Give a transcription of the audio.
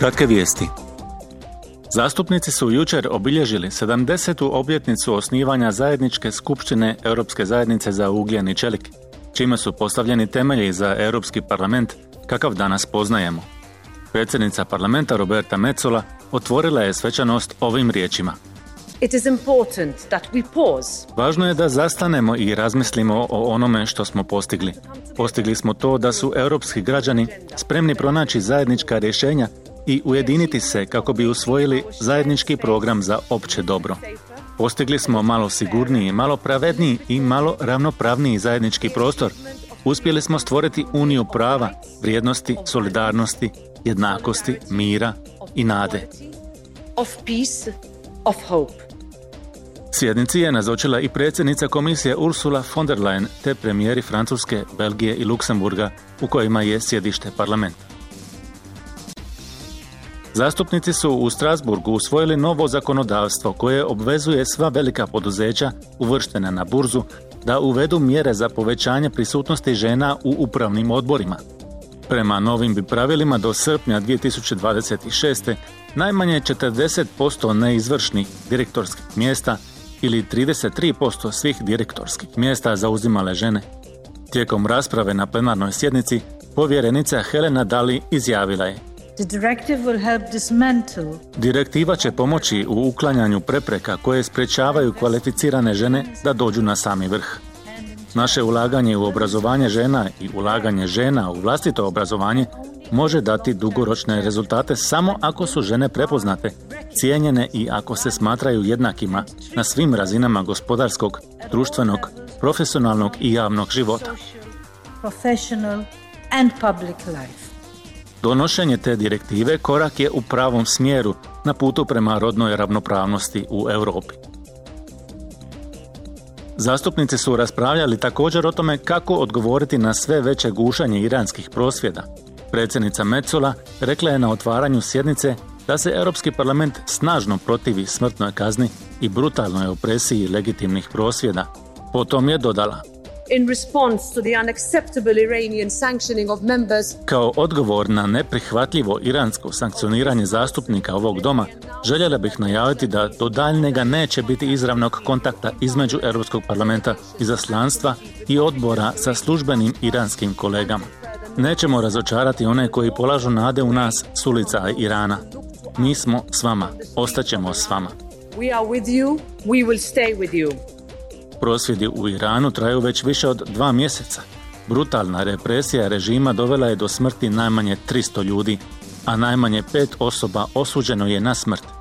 Kratke vijesti. Zastupnici su jučer obilježili 70. obljetnicu osnivanja zajedničke skupštine Europske zajednice za ugljen i čelik, čime su postavljeni temelji za Europski parlament kakav danas poznajemo. Predsjednica parlamenta Roberta Metsola otvorila je svečanost ovim riječima. It is important that we pause. Važno je da zastanemo i razmislimo o onome što smo postigli. Postigli smo to da su europski građani spremni pronaći zajednička rješenja i ujediniti se kako bi usvojili zajednički program za opće dobro. Postigli smo malo sigurniji, malo pravedniji i malo ravnopravniji zajednički prostor. Uspjeli smo stvoriti uniju prava, vrijednosti, solidarnosti, jednakosti, mira i nade. Sjednici je nazočila i predsjednica komisije Ursula von der Leyen te premijeri Francuske, Belgije i Luksemburga u kojima je sjedište parlamenta. Zastupnici su u Strasburgu usvojili novo zakonodavstvo koje obvezuje sva velika poduzeća uvrštena na burzu da uvedu mjere za povećanje prisutnosti žena u upravnim odborima. Prema novim bi pravilima do srpnja 2026. najmanje 40% neizvršnih direktorskih mjesta ili 33% svih direktorskih mjesta zauzimale žene. Tijekom rasprave na plenarnoj sjednici povjerenica Helena Dali izjavila je: Direktiva će pomoći u uklanjanju prepreka koje sprečavaju kvalificirane žene da dođu na sami vrh. Naše ulaganje u obrazovanje žena i ulaganje žena u vlastito obrazovanje može dati dugoročne rezultate samo ako su žene prepoznate, cijenjene i ako se smatraju jednakima na svim razinama gospodarskog, društvenog, profesionalnog i javnog života. Donošenje te direktive korak je u pravom smjeru na putu prema rodnoj ravnopravnosti u Europi. Zastupnici su raspravljali također o tome kako odgovoriti na sve veće gušanje iranskih prosvjeda. Predsjednica Metsola rekla je na otvaranju sjednice da se Europski parlament snažno protivi smrtnoj kazni i brutalnoj opresiji legitimnih prosvjeda. Potom je dodala: In response to the unacceptable Iranian sanctioning of members. Kao odgovor na neprihvatljivo iransko sankcioniranje zastupnika ovog doma, željela bih najaviti da do daljnjega neće biti izravnog kontakta između Europskog parlamenta, izaslanstva i odbora sa službenim iranskim kolegama. Nećemo razočarati one koji polažu nade u nas s ulica Irana. Mi smo s vama, ostaćemo s vama. We are with you, we will stay with you. Prosvjedi u Iranu traju već više od 2 mjeseca. Brutalna represija režima dovela je do smrti najmanje 300 ljudi, a najmanje 5 osoba osuđeno je na smrt.